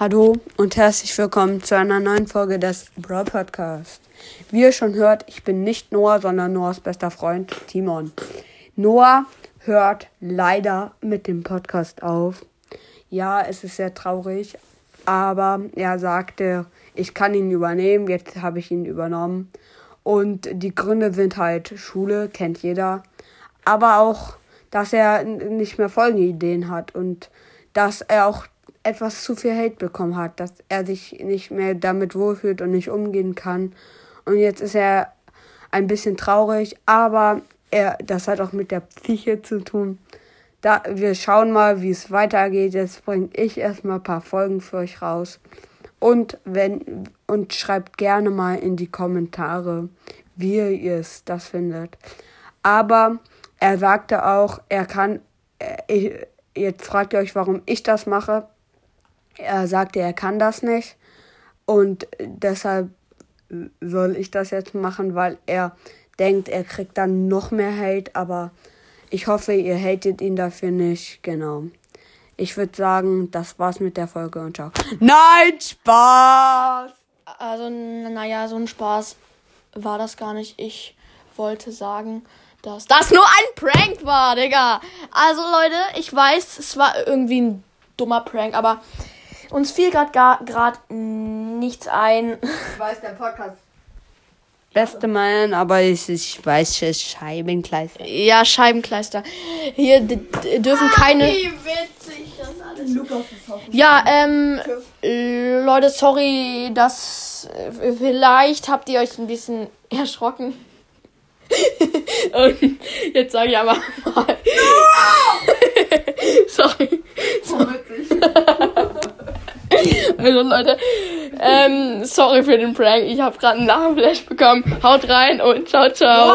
Hallo und herzlich willkommen zu einer neuen Folge des Brawl Podcast. Wie ihr schon hört, ich bin nicht Noah, sondern Noahs bester Freund Timon. Noah hört leider mit dem Podcast auf. Ja, es ist sehr traurig, aber er sagte, ich kann ihn übernehmen. Jetzt habe ich ihn übernommen. Und die Gründe sind halt Schule, kennt jeder. Aber auch, dass er nicht mehr Folgenideen hat und dass er auch etwas zu viel Hate bekommen hat, dass er sich nicht mehr damit wohlfühlt und nicht umgehen kann. Und jetzt ist er ein bisschen traurig, aber das hat auch mit der Psyche zu tun. Wir schauen mal, wie es weitergeht. Jetzt bringe ich erstmal ein paar Folgen für euch raus. Und schreibt gerne mal in die Kommentare, wie ihr es das findet. Aber er sagte auch, jetzt fragt ihr euch, warum ich das mache. Er sagte, er kann das nicht und deshalb soll ich das jetzt machen, weil er denkt, er kriegt dann noch mehr Hate, aber ich hoffe, ihr hatet ihn dafür nicht, genau. Ich würde sagen, das war's mit der Folge und ciao. Nein, Spaß! Also, naja, so ein Spaß war das gar nicht. Ich wollte sagen, dass das nur ein Prank war, Digga. Also, Leute, ich weiß, es war irgendwie ein dummer Prank, aber uns fiel gerade nichts ein. Ich weiß, der Podcast. Beste Mann, aber ich weiß, Scheibenkleister. Ja, Scheibenkleister. Hier dürfen keine... Wie witzig das alles. Lukas ist hoffentlich. Ja, Leute, sorry, dass... Vielleicht habt ihr euch ein bisschen erschrocken. Und jetzt sage ich aber mal... Sorry. Also Leute, sorry für den Prank. Ich habe gerade einen Nachflash bekommen. Haut rein und ciao, ciao.